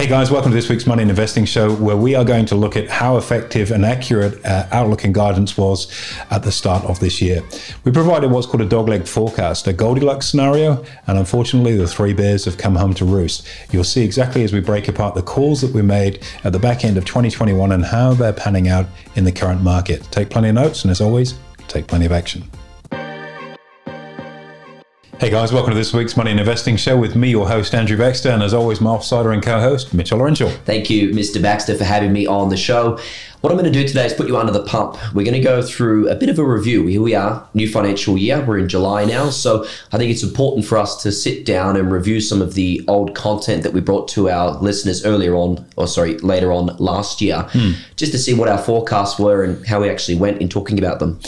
Hey guys, welcome to this week's Money and Investing Show, where we are going to look at how effective and accurate outlook and guidance was at the start of this year. We provided what's called a dogleg forecast, a Goldilocks scenario, and unfortunately the three bears have come home to roost. You'll see exactly as we break apart the calls that we made at the back end of 2021 and how they're panning out in the current market. Take plenty of notes and, as always, take plenty of action. Hey guys, welcome to this week's Money and Investing Show with me, your host, Andrew Baxter, and as always, my offsider and co-host, Mitchell Orangeell. Thank you, Mr. Baxter, for having me on the show. What I'm going to do today is put you under the pump. We're going to go through a bit of a review. Here we are, new financial year. We're in July now, so I think it's important for us to sit down and review some of the old content that we brought to our listeners later on last year, just to see what our forecasts were and how we actually went in talking about them.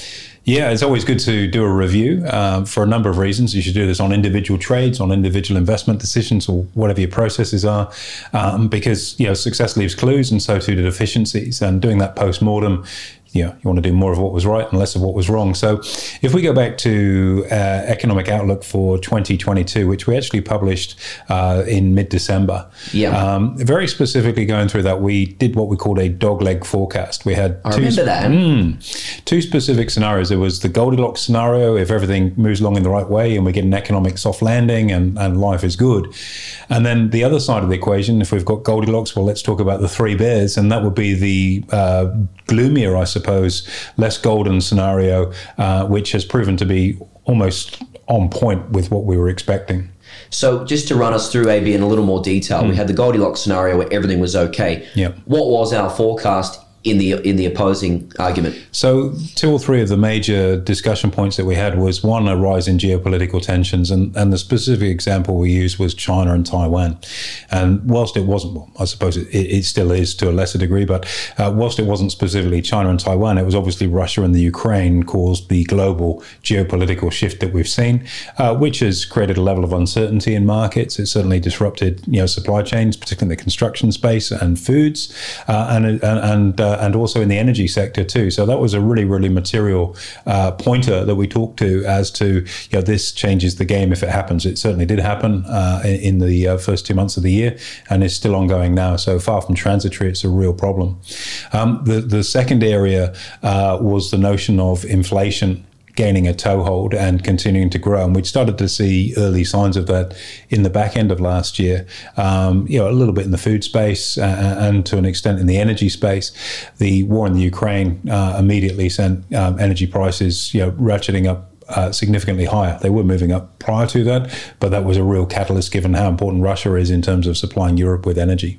Yeah, it's always good to do a review for a number of reasons. You should do this on individual trades, on individual investment decisions, or whatever your processes are, because success leaves clues, and so too did efficiencies. And doing that post-mortem, you want to do more of what was right and less of what was wrong. So if we go back to Economic Outlook for 2022, which we actually published in mid-December, very specifically going through that, we did what we called a dogleg forecast. We had two specific scenarios. There was the Goldilocks scenario, if everything moves along in the right way and we get an economic soft landing and life is good. And then the other side of the equation, if we've got Goldilocks, well, let's talk about the three bears, and that would be the gloomier, I suppose, less golden scenario, which has proven to be almost on point with what we were expecting. So just to run us through, AB, in a little more detail, we had the Goldilocks scenario where everything was okay. Yep. What was our forecast in the opposing argument? So two or three of the major discussion points that we had was, one, a rise in geopolitical tensions, and the specific example we used was China and Taiwan. And whilst it wasn't, well, I suppose it still is to a lesser degree, but whilst it wasn't specifically China and Taiwan, it was obviously Russia and the Ukraine caused the global geopolitical shift that we've seen, which has created a level of uncertainty in markets. It certainly disrupted supply chains, particularly in the construction space and foods, and also in the energy sector too. So that was a really, really material pointer that we talked to as to, this changes the game if it happens. It certainly did happen in the first 2 months of the year and is still ongoing now. So far from transitory, it's a real problem. The second area was the notion of inflation gaining a toehold and continuing to grow. And we'd started to see early signs of that in the back end of last year, a little bit in the food space and to an extent in the energy space. The war in the Ukraine immediately sent energy prices ratcheting up significantly higher. They were moving up prior to that, but that was a real catalyst given how important Russia is in terms of supplying Europe with energy.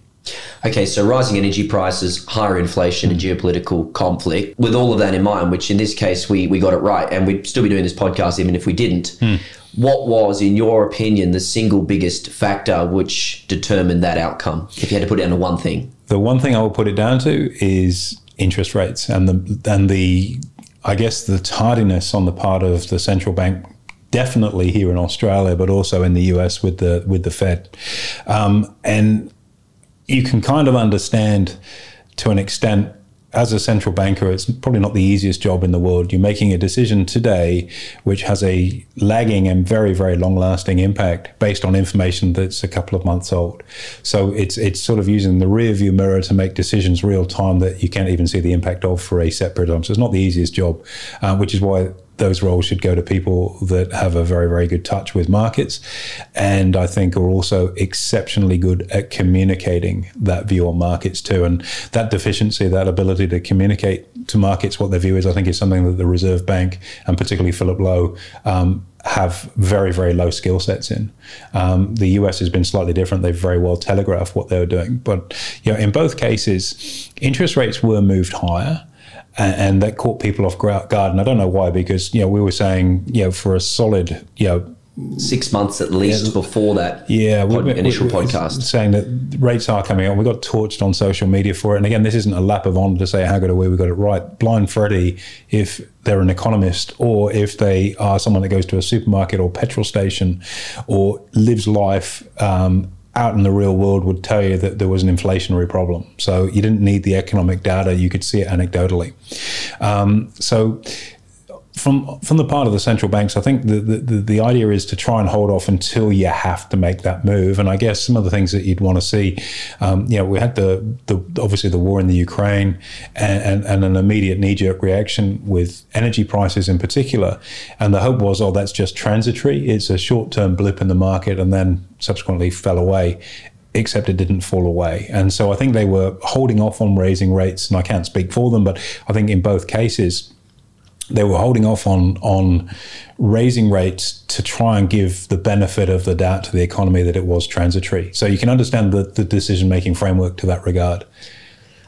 Okay, so rising energy prices, higher inflation, and geopolitical conflict. With all of that in mind, which in this case we got it right, and we'd still be doing this podcast even if we didn't. What was, in your opinion, the single biggest factor which determined that outcome? If you had to put it down to one thing, the one thing I would put it down to is interest rates and the tardiness on the part of the central bank. Definitely here in Australia, but also in the US with the Fed, and you can kind of understand to an extent, as a central banker, it's probably not the easiest job in the world. You're making a decision today which has a lagging and very, very long-lasting impact based on information that's a couple of months old. So it's sort of using the rearview mirror to make decisions real-time that you can't even see the impact of for a separate time. So it's not the easiest job, which is why those roles should go to people that have a very, very good touch with markets, and I think are also exceptionally good at communicating that view on markets too. And that deficiency, that ability to communicate to markets what their view is, I think is something that the Reserve Bank and particularly Philip Lowe have very, very low skill sets in. The US has been slightly different. They've very well telegraphed what they were doing. But in both cases, interest rates were moved higher. And that caught people off guard. And I don't know why, because, we were saying, for a solid, 6 months at least before that podcast. Saying that rates are coming up. We got torched on social media for it. And again, this isn't a lap of honor to say how good a way we got it right. Blind Freddy, if they're an economist or if they are someone that goes to a supermarket or petrol station or lives life out in the real world, would tell you that there was an inflationary problem. So you didn't need the economic data, you could see it anecdotally. So From the part of the central banks, I think the idea is to try and hold off until you have to make that move. And I guess some of the things that you'd want to see, we had the war in the Ukraine and an immediate knee-jerk reaction with energy prices in particular. And the hope was, that's just transitory. It's a short-term blip in the market, and then subsequently fell away. Except it didn't fall away. And so I think they were holding off on raising rates, and I can't speak for them, but I think in both cases, they were holding off on raising rates to try and give the benefit of the doubt to the economy that it was transitory. So you can understand the decision-making framework to that regard.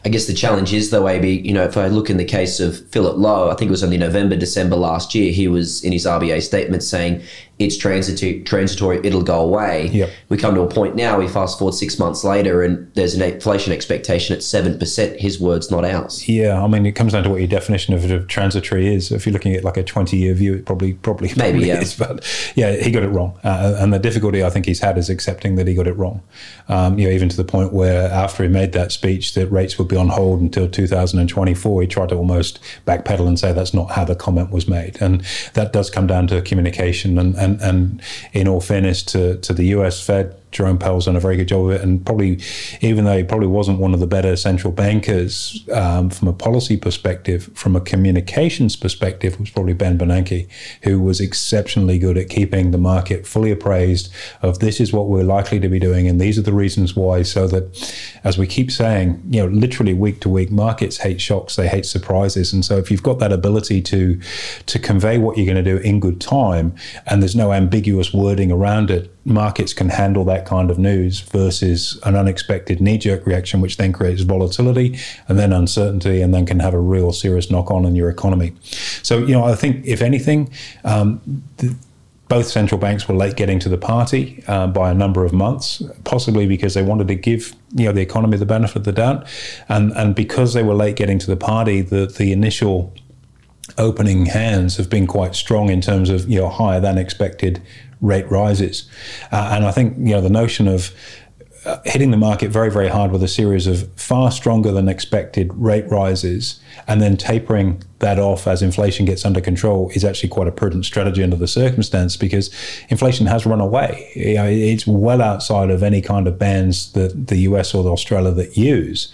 I guess the challenge is, though, AB, if I look in the case of Philip Lowe, I think it was only November, December last year, he was in his RBA statement saying, it's transitory, it'll go away. Yep. We come to a point now, we fast forward 6 months later, and there's an inflation expectation at 7%, his words, not ours. Yeah, I mean, it comes down to what your definition of transitory is. If you're looking at like a 20-year view, it probably is. But yeah, he got it wrong. And the difficulty I think he's had is accepting that he got it wrong. Even to the point where after he made that speech that rates would be on hold until 2024, he tried to almost backpedal and say that's not how the comment was made. And that does come down to communication. And in all fairness to the US Fed, Jerome Powell's done a very good job of it. And probably, even though he probably wasn't one of the better central bankers from a policy perspective, from a communications perspective, was probably Ben Bernanke, who was exceptionally good at keeping the market fully appraised of this is what we're likely to be doing and these are the reasons why, so that, as we keep saying, literally week to week, markets hate shocks, they hate surprises. And so if you've got that ability to convey what you're going to do in good time and there's no ambiguous wording around it, markets can handle that kind of news versus an unexpected knee-jerk reaction, which then creates volatility and then uncertainty and then can have a real serious knock-on in your economy. So, I think, if anything, both central banks were late getting to the party by a number of months, possibly because they wanted to give the economy the benefit of the doubt. And because they were late getting to the party, the initial opening hands have been quite strong in terms of higher than expected rate rises, and I think the notion of hitting the market very, very hard with a series of far stronger than expected rate rises and then tapering that off as inflation gets under control is actually quite a prudent strategy under the circumstance, because inflation has run away. It's well outside of any kind of bands that the US or the Australia that use.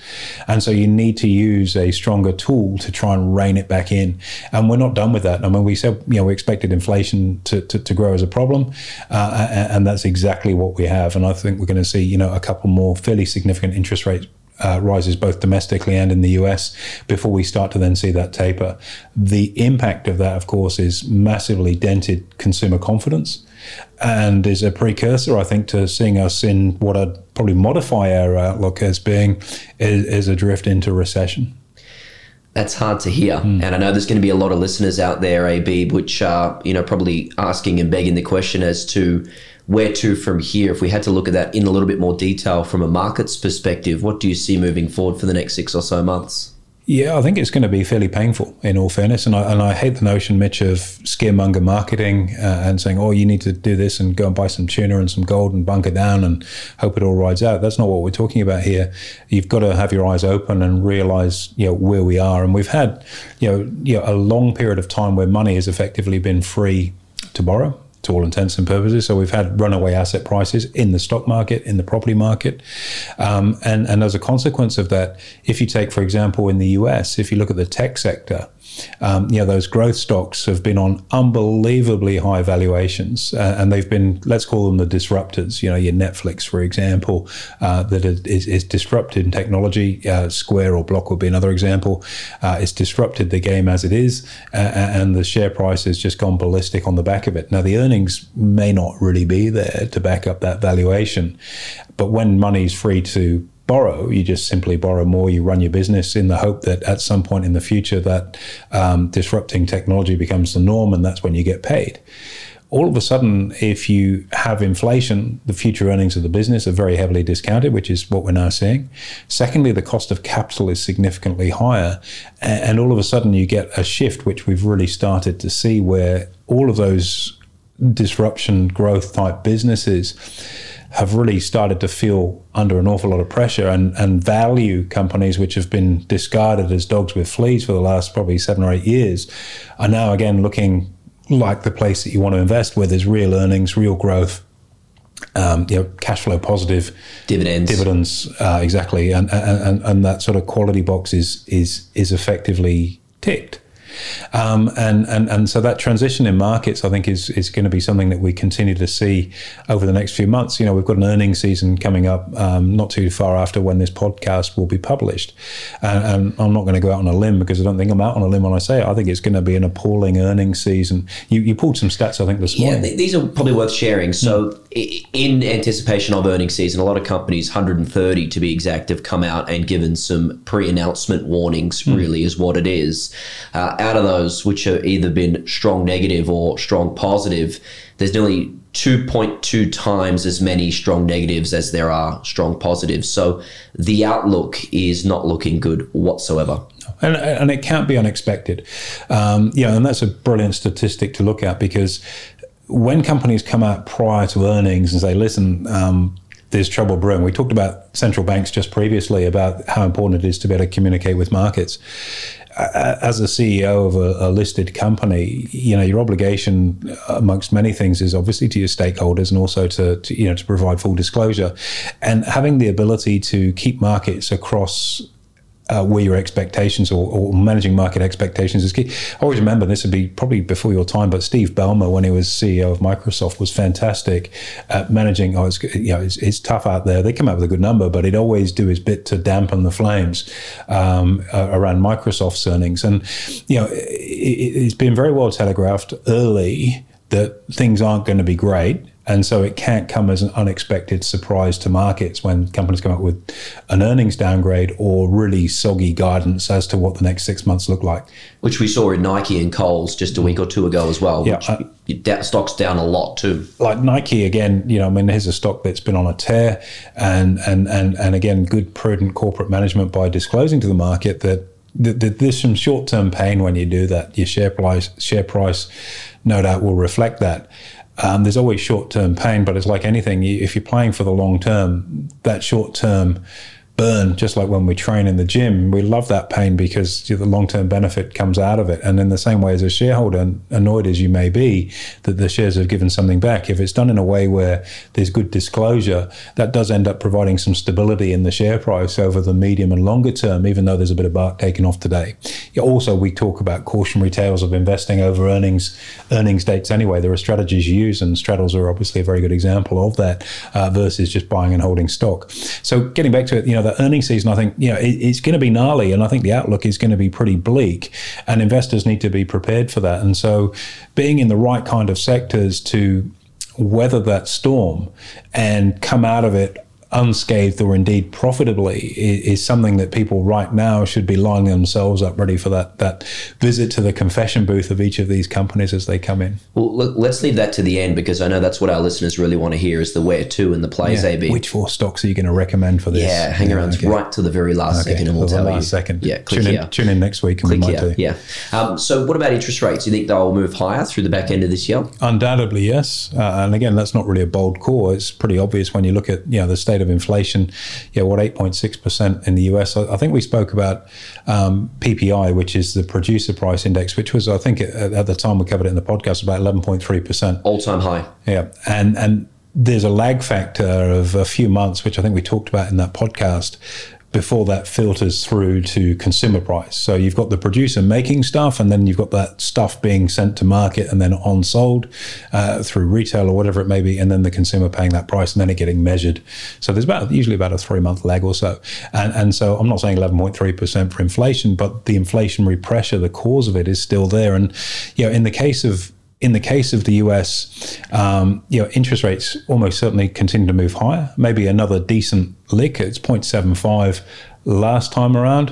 And so you need to use a stronger tool to try and rein it back in. And we're not done with that. I mean, we said, we expected inflation to grow as a problem. And that's exactly what we have. And I think we're going to see, a couple more fairly significant interest rates rises both domestically and in the US before we start to then see that taper. The impact of that, of course, is massively dented consumer confidence and is a precursor, I think, to seeing us in what I'd probably modify our outlook as being is a drift into recession. That's hard to hear. Mm. And I know there's going to be a lot of listeners out there, AB, which are probably asking and begging the question as to where to from here. If we had to look at that in a little bit more detail from a market's perspective, what do you see moving forward for the next 6 or so months? Yeah, I think it's going to be fairly painful, in all fairness. And I hate the notion, Mitch, of scaremonger marketing and saying, you need to do this and go and buy some tuna and some gold and bunker down and hope it all rides out. That's not what we're talking about here. You've got to have your eyes open and realize, where we are. And we've had, a long period of time where money has effectively been free to borrow, to all intents and purposes. So we've had runaway asset prices in the stock market, in the property market. And as a consequence of that, if you take, for example, in the US, if you look at the tech sector, those growth stocks have been on unbelievably high valuations, and they've been, let's call them the disruptors. Your Netflix, for example, that is disrupted in technology. Square or Block would be another example. It's disrupted the game as it is, and the share price has just gone ballistic on the back of it. Now, the earnings may not really be there to back up that valuation, but when money's free to borrow, you just simply borrow more, you run your business in the hope that at some point in the future that disrupting technology becomes the norm, and that's when you get paid. All of a sudden, if you have inflation, the future earnings of the business are very heavily discounted, which is what we're now seeing. Secondly, the cost of capital is significantly higher, and all of a sudden you get a shift, which we've really started to see, where all of those disruption growth type businesses have really started to feel under an awful lot of pressure, and value companies which have been discarded as dogs with fleas for the last probably 7 or 8 years are now again looking like the place that you want to invest, where there's real earnings, real growth, cash flow positive, dividends, exactly, and that sort of quality box is effectively ticked. And so that transition in markets, I think, is going to be something that we continue to see over the next few months. You know, we've got an earnings season coming up not too far after when this podcast will be published. And I'm not going to go out on a limb, because I don't think I'm out on a limb when I say it. I think it's going to be an appalling earnings season. You pulled some stats, I think, this morning. Yeah, these are probably worth sharing. So in anticipation of earnings season, a lot of companies, 130 to be exact, have come out and given some pre-announcement warnings, really, is what it is. Out of those, which have either been strong negative or strong positive, there's nearly 2.2 times as many strong negatives as there are strong positives. So the outlook is not looking good whatsoever. And it can't be unexpected. And that's a brilliant statistic to look at, because when companies come out prior to earnings and say, listen, there's trouble brewing. We talked about central banks just previously, about how important it is to better communicate with markets. As a CEO of a listed company, you know, your obligation amongst many things is obviously to your stakeholders, and also to provide full disclosure, and having the ability to keep markets across where your expectations, or managing market expectations, is key. I always remember, this would be probably before your time, but Steve Ballmer, when he was CEO of Microsoft, was fantastic at managing. It's tough out there. They come out with a good number, but he'd always do his bit to dampen the flames around Microsoft's earnings. And it's been very well telegraphed early that things aren't going to be great. And so it can't come as an unexpected surprise to markets when companies come up with an earnings downgrade or really soggy guidance as to what the next 6 months look like. Which we saw in Nike and Coles just a week or two ago as well. Yeah, stock's down a lot too. Like Nike, again, here's a stock that's been on a tear, and again, good, prudent corporate management by disclosing to the market that there's some short-term pain when you do that. Your share price no doubt will reflect that. There's always short-term pain, but it's like anything. If you're playing for the long term, that short-term burn, just like when we train in the gym, we love that pain because the long-term benefit comes out of it. And in the same way, as a shareholder, annoyed as you may be that the shares have given something back, if it's done in a way where there's good disclosure, that does end up providing some stability in the share price over the medium and longer term, even though there's a bit of bark taken off today. Also, we talk about cautionary tales of investing over earnings dates anyway. There are strategies you use, and straddles are obviously a very good example of that, versus just buying and holding stock. So getting back to it, that earnings season, I think, it's going to be gnarly, and I think the outlook is going to be pretty bleak, and investors need to be prepared for that. And so being in the right kind of sectors to weather that storm and come out of it unscathed, or indeed profitably, is something that people right now should be lining themselves up ready for that visit to the confession booth of each of these companies as they come in. Well, look, let's leave that to the end, because I know that's what our listeners really want to hear, is the where to and the plays, AB. Which four stocks are you going to recommend for this? Yeah, hang around right to the very last second, and we'll tell you. Second. Yeah, tune in next week, and we might do. Yeah. So what about interest rates? Do you think they'll move higher through the back end of this year? Undoubtedly, yes. And again, that's not really a bold call. It's pretty obvious when you look at the state of inflation, 8.6% in the US. I think we spoke about PPI, which is the producer price index, which was, I think, at the time we covered it in the podcast, about 11.3%. All-time high. Yeah, and there's a lag factor of a few months, which I think we talked about in that podcast, before that filters through to consumer price. So you've got the producer making stuff, and then you've got that stuff being sent to market and then on-sold through retail or whatever it may be, and then the consumer paying that price, and then it getting measured. So there's usually about a 3-month lag or so. And so I'm not saying 11.3% for inflation, but the inflationary pressure, the cause of it, is still there. And in the case of the US, interest rates almost certainly continue to move higher, maybe another decent lick. It's 0.75 last time around,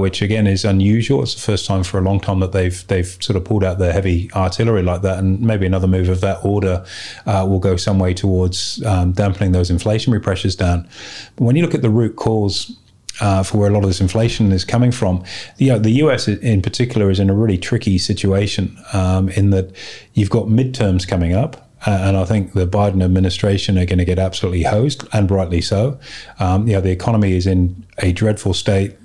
which again is unusual. It's the first time for a long time that they've sort of pulled out their heavy artillery like that, and maybe another move of that order will go some way towards dampening those inflationary pressures down. But when you look at the root cause for where a lot of this inflation is coming from, the US in particular is in a really tricky situation in that you've got midterms coming up. And I think the Biden administration are going to get absolutely hosed, and rightly so. The economy is in a dreadful state.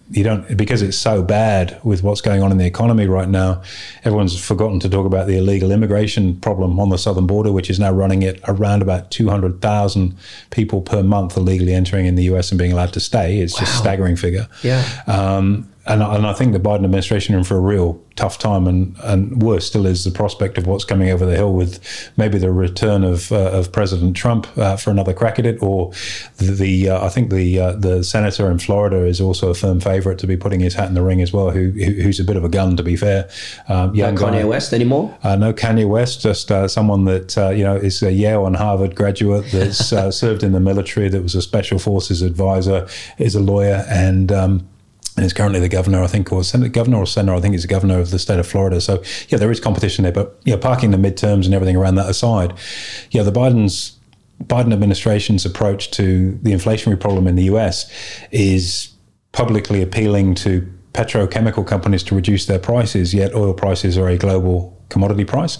Because it's so bad with what's going on in the economy right now, everyone's forgotten to talk about the illegal immigration problem on the southern border, which is now running at around about 200,000 people per month illegally entering in the US and being allowed to stay. It's just a staggering figure. Yeah. And I think the Biden administration are in for a real tough time, and worse still is the prospect of what's coming over the hill with maybe the return of President Trump for another crack at it, or I think the senator in Florida is also a firm favorite to be putting his hat in the ring as well, who's a bit of a gun, to be fair. No Kanye West anymore? No Kanye West, just someone that is a Yale and Harvard graduate that's served in the military, that was a special forces advisor, is a lawyer, and is currently the governor, I think, or Senate governor or senator. I think he's the governor of the state of Florida. So, yeah, there is competition there. But, parking the midterms and everything around that aside, the Biden administration's approach to the inflationary problem in the US is publicly appealing to petrochemical companies to reduce their prices, yet oil prices are a global commodity price.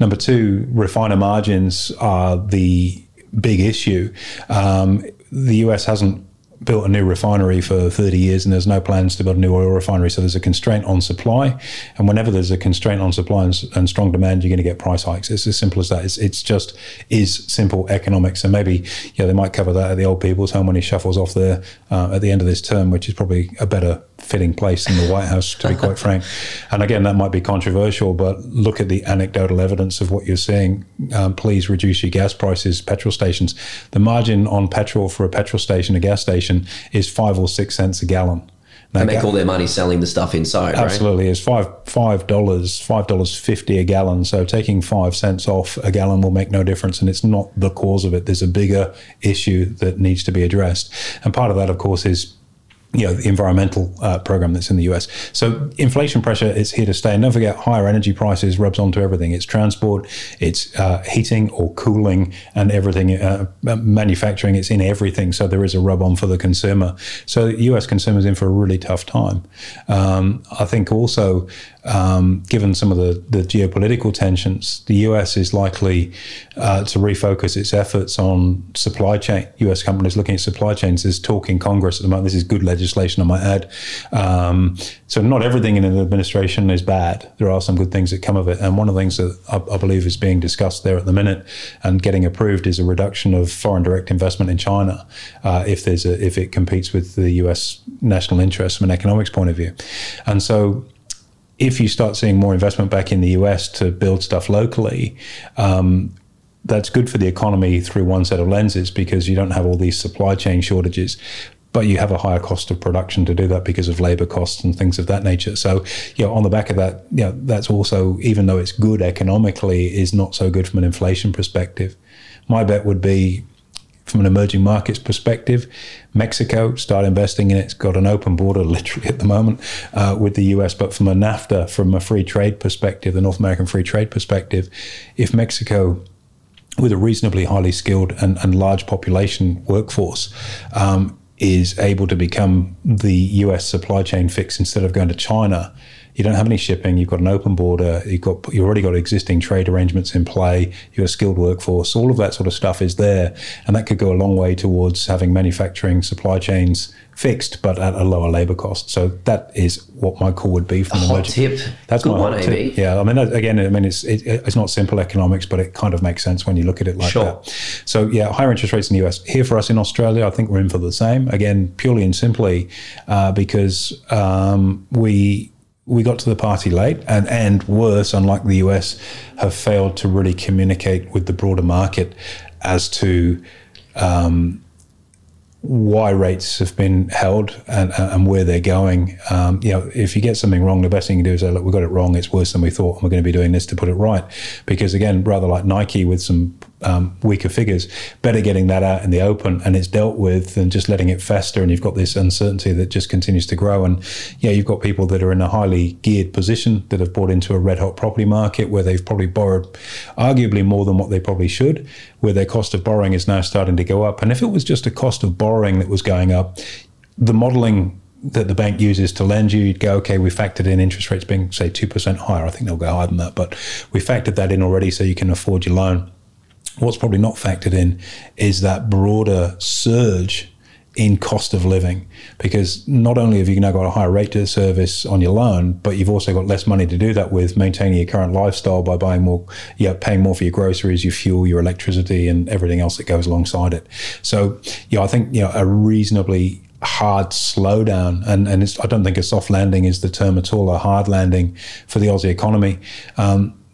Number two, refiner margins are the big issue. The US hasn't built a new refinery for 30 years and there's no plans to build a new oil refinery. So there's a constraint on supply. And whenever there's a constraint on supply and strong demand, you're going to get price hikes. It's as simple as that. It's simple economics. And maybe, they might cover that at the old people's home when he shuffles off there at the end of this term, which is probably a better fitting place than the White House, to be quite frank. And again, that might be controversial, but look at the anecdotal evidence of what you're seeing. Please reduce your gas prices, petrol stations. The margin on petrol for a petrol station, a gas station, is 5 or 6 cents a gallon. Now, they make all their money selling the stuff inside, absolutely, right? Absolutely. It's $5.50 a gallon. So taking 5 cents off a gallon will make no difference, and it's not the cause of it. There's a bigger issue that needs to be addressed. And part of that, of course, is the environmental program that's in the US. So inflation pressure is here to stay. And don't forget, higher energy prices rubs onto everything. It's transport, it's heating or cooling, and everything, manufacturing, it's in everything. So there is a rub on for the consumer. So the US consumer's in for a really tough time. I think also, given some of the geopolitical tensions, the US is likely to refocus its efforts on supply chain. US companies looking at supply chains. There's talk in Congress at the moment. This is good legislation, I might add. So not everything in an administration is bad. There are some good things that come of it. And one of the things that I believe is being discussed there at the minute and getting approved is a reduction of foreign direct investment in China if it competes with the US national interest from an economics point of view. And so if you start seeing more investment back in the US to build stuff locally, that's good for the economy through one set of lenses, because you don't have all these supply chain shortages, but you have a higher cost of production to do that because of labor costs and things of that nature. So, on the back of that, that's also, even though it's good economically, is not so good from an inflation perspective. My bet would be, from an emerging markets perspective, Mexico, start investing in it. It's got an open border literally at the moment with the US, but from a NAFTA, from a free trade perspective, the North American free trade perspective, if Mexico, with a reasonably highly skilled and large population workforce, is able to become the US supply chain fix instead of going to China, you don't have any shipping, you've got an open border, you've already got existing trade arrangements in play, you're a skilled workforce, all of that sort of stuff is there, and that could go a long way towards having manufacturing supply chains fixed but at a lower labor cost. So that is what my call would be from the hot tip. That's good, my one, hot tip. Yeah, it's not simple economics, but it kind of makes sense when you look at it like that. So yeah, higher interest rates in the US. Here for us in Australia, I think we're in for the same. Again, purely and simply because we got to the party late and worse, unlike the US, have failed to really communicate with the broader market as to why rates have been held and where they're going. If you get something wrong, the best thing you can do is say, look, we got it wrong, it's worse than we thought, and we're going to be doing this to put it right. Because again, rather like Nike with some weaker figures, better getting that out in the open and it's dealt with than just letting it fester, and you've got this uncertainty that just continues to grow. And you've got people that are in a highly geared position that have bought into a red hot property market where they've probably borrowed arguably more than what they probably should, where their cost of borrowing is now starting to go up. And if it was just a cost of borrowing that was going up, the modeling that the bank uses to lend you, you'd go, okay, we factored in interest rates being, say, 2% higher. I think they'll go higher than that, but we factored that in already so you can afford your loan. What's probably not factored in is that broader surge in cost of living, because not only have you now got a higher rate to service on your loan, but you've also got less money to do that with, maintaining your current lifestyle by buying more, paying more for your groceries, your fuel, your electricity, and everything else that goes alongside it. So, I think, a reasonably hard slowdown, and it's, I don't think a soft landing is the term at all, a hard landing for the Aussie economy.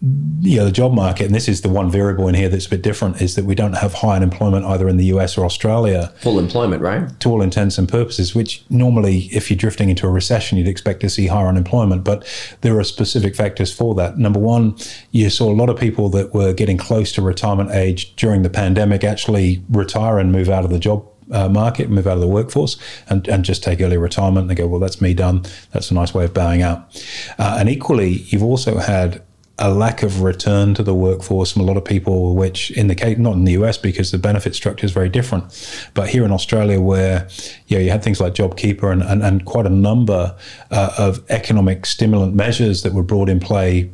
The job market, and this is the one variable in here that's a bit different, is that we don't have high unemployment either in the US or Australia. Full employment, right? To all intents and purposes, which normally, if you're drifting into a recession, you'd expect to see higher unemployment. But there are specific factors for that. Number one, you saw a lot of people that were getting close to retirement age during the pandemic actually retire and move out of the job market, move out of the workforce, and just take early retirement. And they go, well, that's me done. That's a nice way of bowing out. And equally, you've also had a lack of return to the workforce from a lot of people, which in the case, not in the US because the benefit structure is very different, but here in Australia where you had things like JobKeeper and quite a number of economic stimulant measures that were brought in play,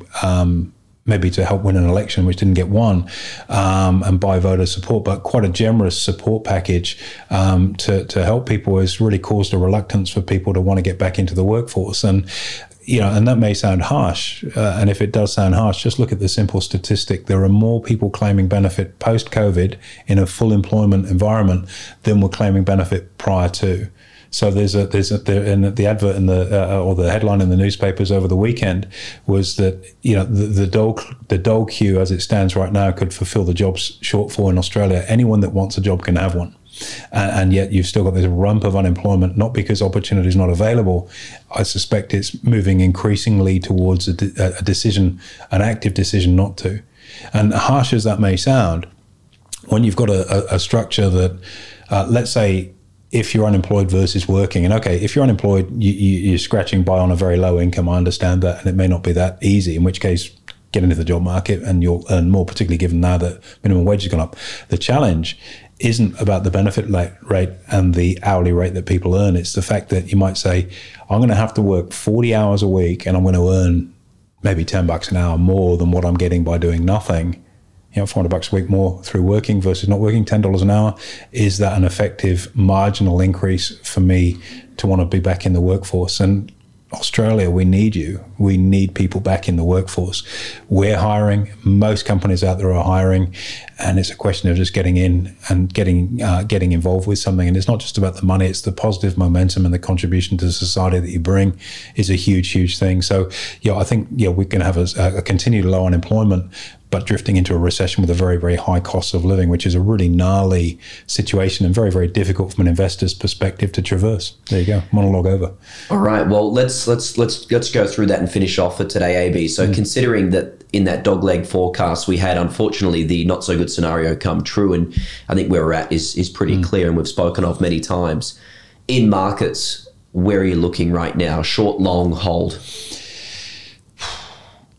maybe to help win an election, which didn't get won, and buy voter support, but quite a generous support package to help people has really caused a reluctance for people to want to get back into the workforce. And and that may sound harsh, and if it does sound harsh, just look at the simple statistic. There are more people claiming benefit post-COVID in a full employment environment than were claiming benefit prior to. So the advert in or the headline in the newspapers over the weekend was that the dole queue as it stands right now could fulfil the jobs shortfall in Australia. Anyone that wants a job can have one. And yet you've still got this rump of unemployment, not because opportunity is not available. I suspect it's moving increasingly towards a decision, an active decision not to. And harsh as that may sound, when you've got a structure that, let's say, if you're unemployed versus working, and okay, if you're unemployed, you're scratching by on a very low income, I understand that, and it may not be that easy, in which case get into the job market and you'll earn more, particularly given now that minimum wage has gone up. The challenge isn't about the benefit rate and the hourly rate that people earn. It's the fact that you might say, I'm going to have to work 40 hours a week and I'm going to earn maybe $10 an hour more than what I'm getting by doing nothing. $400 a week more through working versus not working, $10 an hour. Is that an effective marginal increase for me to want to be back in the workforce? And Australia, we need you. We need people back in the workforce. We're hiring. Most companies out there are hiring, and it's a question of just getting in and getting involved with something. And it's not just about the money. It's the positive momentum and the contribution to society that you bring is a huge, huge thing. So, I think we're going to have a continued low unemployment, but drifting into a recession with a very, very high cost of living, which is a really gnarly situation and very, very difficult from an investor's perspective to traverse. There you go. Monologue over. All right. Well, let's go through that and finish off for today, AB. So considering that in that dogleg forecast we had, unfortunately, the not so good scenario come true. And I think where we're at is pretty clear, and we've spoken of many times. In markets, where are you looking right now? Short, long, hold?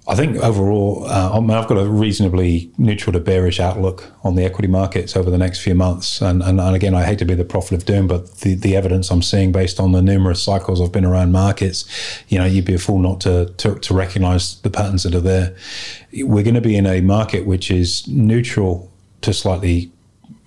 I think overall, I've got a reasonably neutral to bearish outlook on the equity markets over the next few months. And again, I hate to be the prophet of doom, but the evidence I'm seeing based on the numerous cycles I've been around markets, you'd be a fool not to recognize the patterns that are there. We're going to be in a market which is neutral to slightly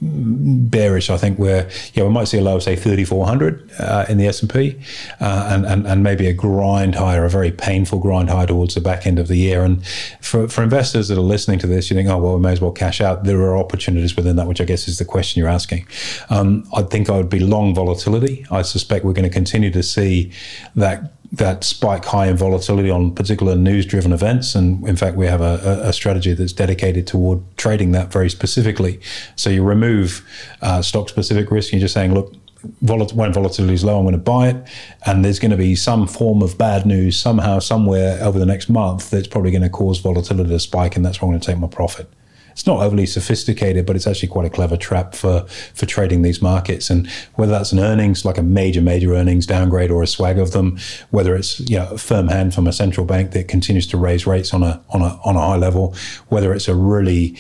bearish, I think, where we might see a low of say 3,400 in the S&P, and maybe a grind higher, a very painful grind higher towards the back end of the year. And for investors that are listening to this, you think, oh well, we may as well cash out. There are opportunities within that, which I guess is the question you're asking. I think I would be long volatility. I suspect we're going to continue to see that spike high in volatility on particular news-driven events. And in fact, we have a strategy that's dedicated toward trading that very specifically. So you remove stock-specific risk. You're just saying, look, when volatility is low, I'm going to buy it. And there's going to be some form of bad news somehow, somewhere over the next month that's probably going to cause volatility to spike, and that's where I'm going to take my profit. It's not overly sophisticated, but it's actually quite a clever trap for trading these markets. And whether that's an earnings, like a major earnings downgrade or a swag of them, whether it's a firm hand from a central bank that continues to raise rates on a high level, whether it's a really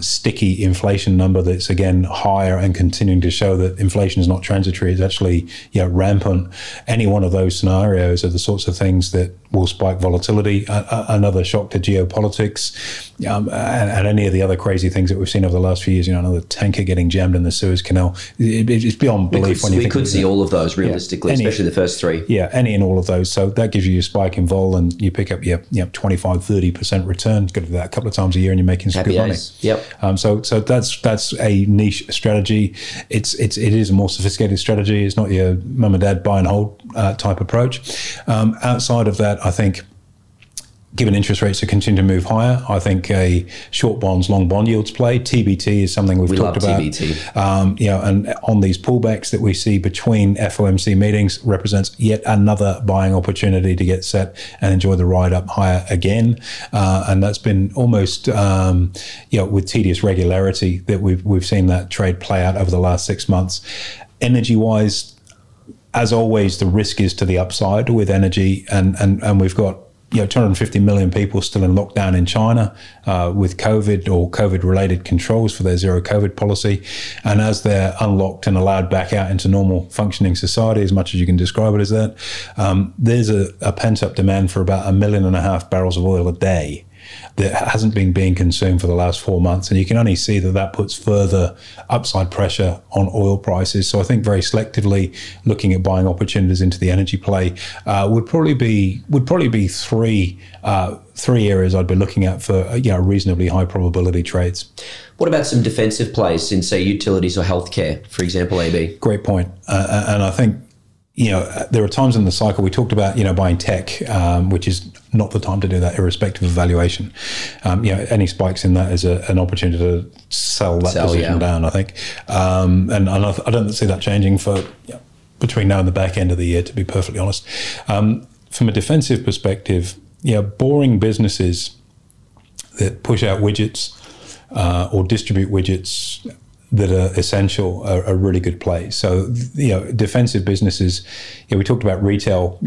sticky inflation number that's again higher and continuing to show that inflation is not transitory, it's actually rampant. Any one of those scenarios are the sorts of things that will spike volatility. Another shock to geopolitics, and any of the other other crazy things that we've seen over the last few years, you know, another tanker getting jammed in the Suez Canal. It's beyond belief when you think. We could see all of those realistically, especially the first three. Yeah, any and all of those. So that gives you your spike in vol and you pick up your 25, 30% return. Good for that a couple of times a year and you're making some good money. Yep. So that's a niche strategy. It is a more sophisticated strategy. It's not your mum and dad buy and hold type approach. Outside of that, I think, given interest rates to continue to move higher, I think a short bonds, long bond yields play. TBT is something we talked about. TBT. And on these pullbacks that we see between FOMC meetings represents yet another buying opportunity to get set and enjoy the ride up higher again. And that's been almost, with tedious regularity that we've seen that trade play out over the last 6 months. Energy-wise, as always, the risk is to the upside with energy, and we've got 250 million people still in lockdown in China with COVID or COVID-related controls for their zero-COVID policy. And as they're unlocked and allowed back out into normal functioning society, as much as you can describe it as that, there's a pent-up demand for about 1.5 million barrels of oil a day that hasn't been being consumed for the last 4 months. And you can only see that puts further upside pressure on oil prices. So I think very selectively looking at buying opportunities into the energy play would probably be three areas I'd be looking at for reasonably high probability trades. What about some defensive plays in, say, utilities or healthcare, for example, AB? Great point. And I think, there are times in the cycle we talked about, buying tech, which is not the time to do that, irrespective of valuation. Any spikes in that is an opportunity to sell that position down, I think. And I don't see that changing for between now and the back end of the year, to be perfectly honest. From a defensive perspective, boring businesses that push out widgets or distribute widgets that are essential are really good plays. So, defensive businesses, we talked about retail,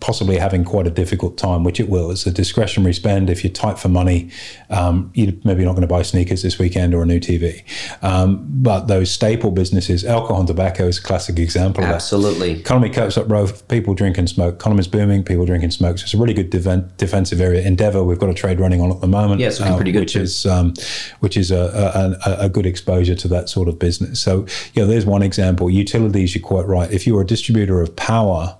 possibly having quite a difficult time, which it will. It's a discretionary spend. If you're tight for money, you're maybe not going to buy sneakers this weekend or a new TV. But those staple businesses, alcohol and tobacco is a classic example of that. Absolutely. Economy copes up, bro. People drink and smoke. Economy's booming. People drink and smoke. So it's a really good defensive area. Endeavor, we've got a trade running on at the moment. Yeah, it's looking pretty good which too. Which is a good exposure to that sort of business. So, there's one example. Utilities, you're quite right. If you're a distributor of power,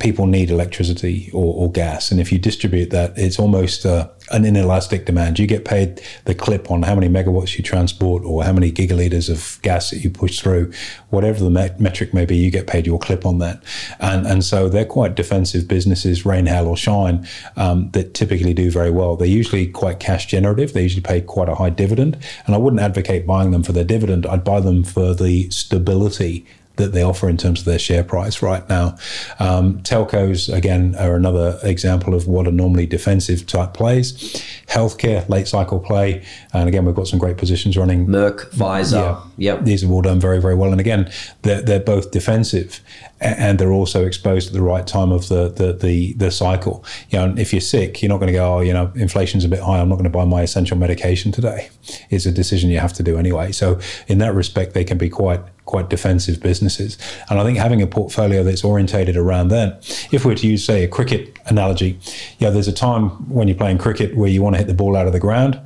people need electricity or gas. And if you distribute that, it's almost an inelastic demand. You get paid the clip on how many megawatts you transport or how many gigaliters of gas that you push through. Whatever the metric may be, you get paid your clip on that. And so they're quite defensive businesses, rain, hail or shine, that typically do very well. They're usually quite cash generative. They usually pay quite a high dividend. And I wouldn't advocate buying them for their dividend. I'd buy them for the stability that they offer in terms of their share price right now. Telcos, again, are another example of what are normally defensive type plays. Healthcare, late cycle play. And again, we've got some great positions running. Merck, Pfizer. Yeah. Yep. These have all done very, very well. And again, they're both defensive and they're also exposed at the right time of the cycle. And if you're sick, you're not going to go, inflation's a bit high. I'm not going to buy my essential medication today. It's a decision you have to do anyway. So in that respect, they can be quite defensive businesses. And I think having a portfolio that's orientated around that, if we were to use, say, a cricket analogy, there's a time when you're playing cricket where you want to hit the ball out of the ground,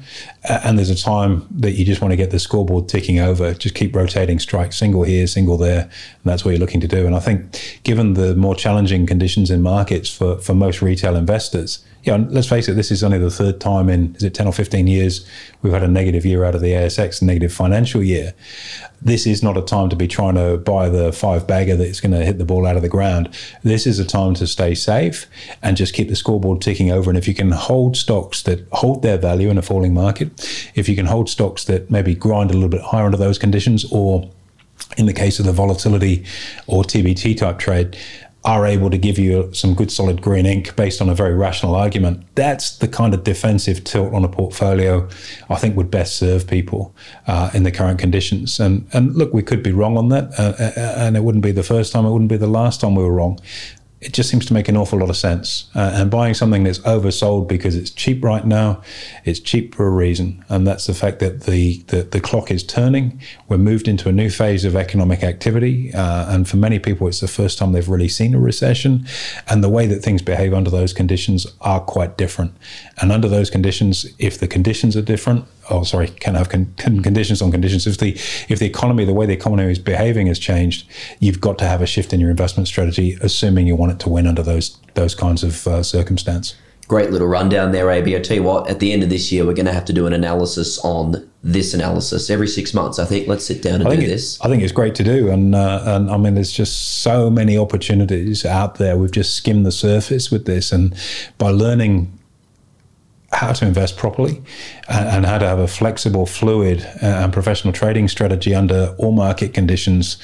and there's a time that you just want to get the scoreboard ticking over, just keep rotating strikes, single here, single there, and that's what you're looking to do. And I think given the more challenging conditions in markets for most retail investors, let's face it, this is only the third time in, 10 or 15 years, we've had a negative year out of the ASX, a negative financial year. This is not a time to be trying to buy the 5-bagger that's going to hit the ball out of the ground. This is a time to stay safe and just keep the scoreboard ticking over. And if you can hold stocks that hold their value in a falling market, if you can hold stocks that maybe grind a little bit higher under those conditions, or in the case of the volatility or TBT type trade, are able to give you some good solid green ink based on a very rational argument. That's the kind of defensive tilt on a portfolio I think would best serve people in the current conditions. And look, we could be wrong on that, and it wouldn't be the first time, it wouldn't be the last time we were wrong. It just seems to make an awful lot of sense. And buying something that's oversold because it's cheap right now, it's cheap for a reason. And that's the fact that the clock is turning. We're moved into a new phase of economic activity. And for many people, it's the first time they've really seen a recession. And the way that things behave under those conditions are quite different. And under those conditions, if the conditions are different, conditions on conditions. If the economy, the way the economy is behaving has changed, you've got to have a shift in your investment strategy, assuming you want it to win under those kinds of circumstance. Great little rundown there, AB. I tell you what, at the end of this year, we're going to have to do an analysis on this analysis every 6 months. I think let's sit down and do this. I think it's great to do. And I mean, there's just so many opportunities out there. We've just skimmed the surface with this. And by learning how to invest properly and how to have a flexible, fluid and professional trading strategy under all market conditions,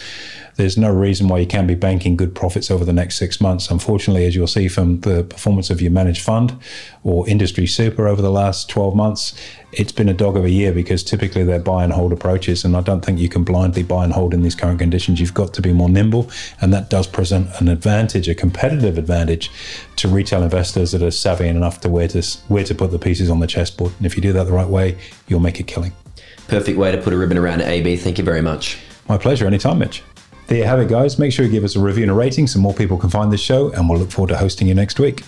there's no reason why you can't be banking good profits over the next 6 months. Unfortunately, as you'll see from the performance of your managed fund or industry super over the last 12 months, it's been a dog of a year because typically they're buy and hold approaches. And I don't think you can blindly buy and hold in these current conditions. You've got to be more nimble. And that does present an advantage, a competitive advantage to retail investors that are savvy enough to where to put the pieces on the chessboard. And if you do that the right way, you'll make a killing. Perfect way to put a ribbon around it, AB. Thank you very much. My pleasure. Anytime, Mitch. There you have it, guys. Make sure you give us a review and a rating so more people can find this show, and we'll look forward to hosting you next week.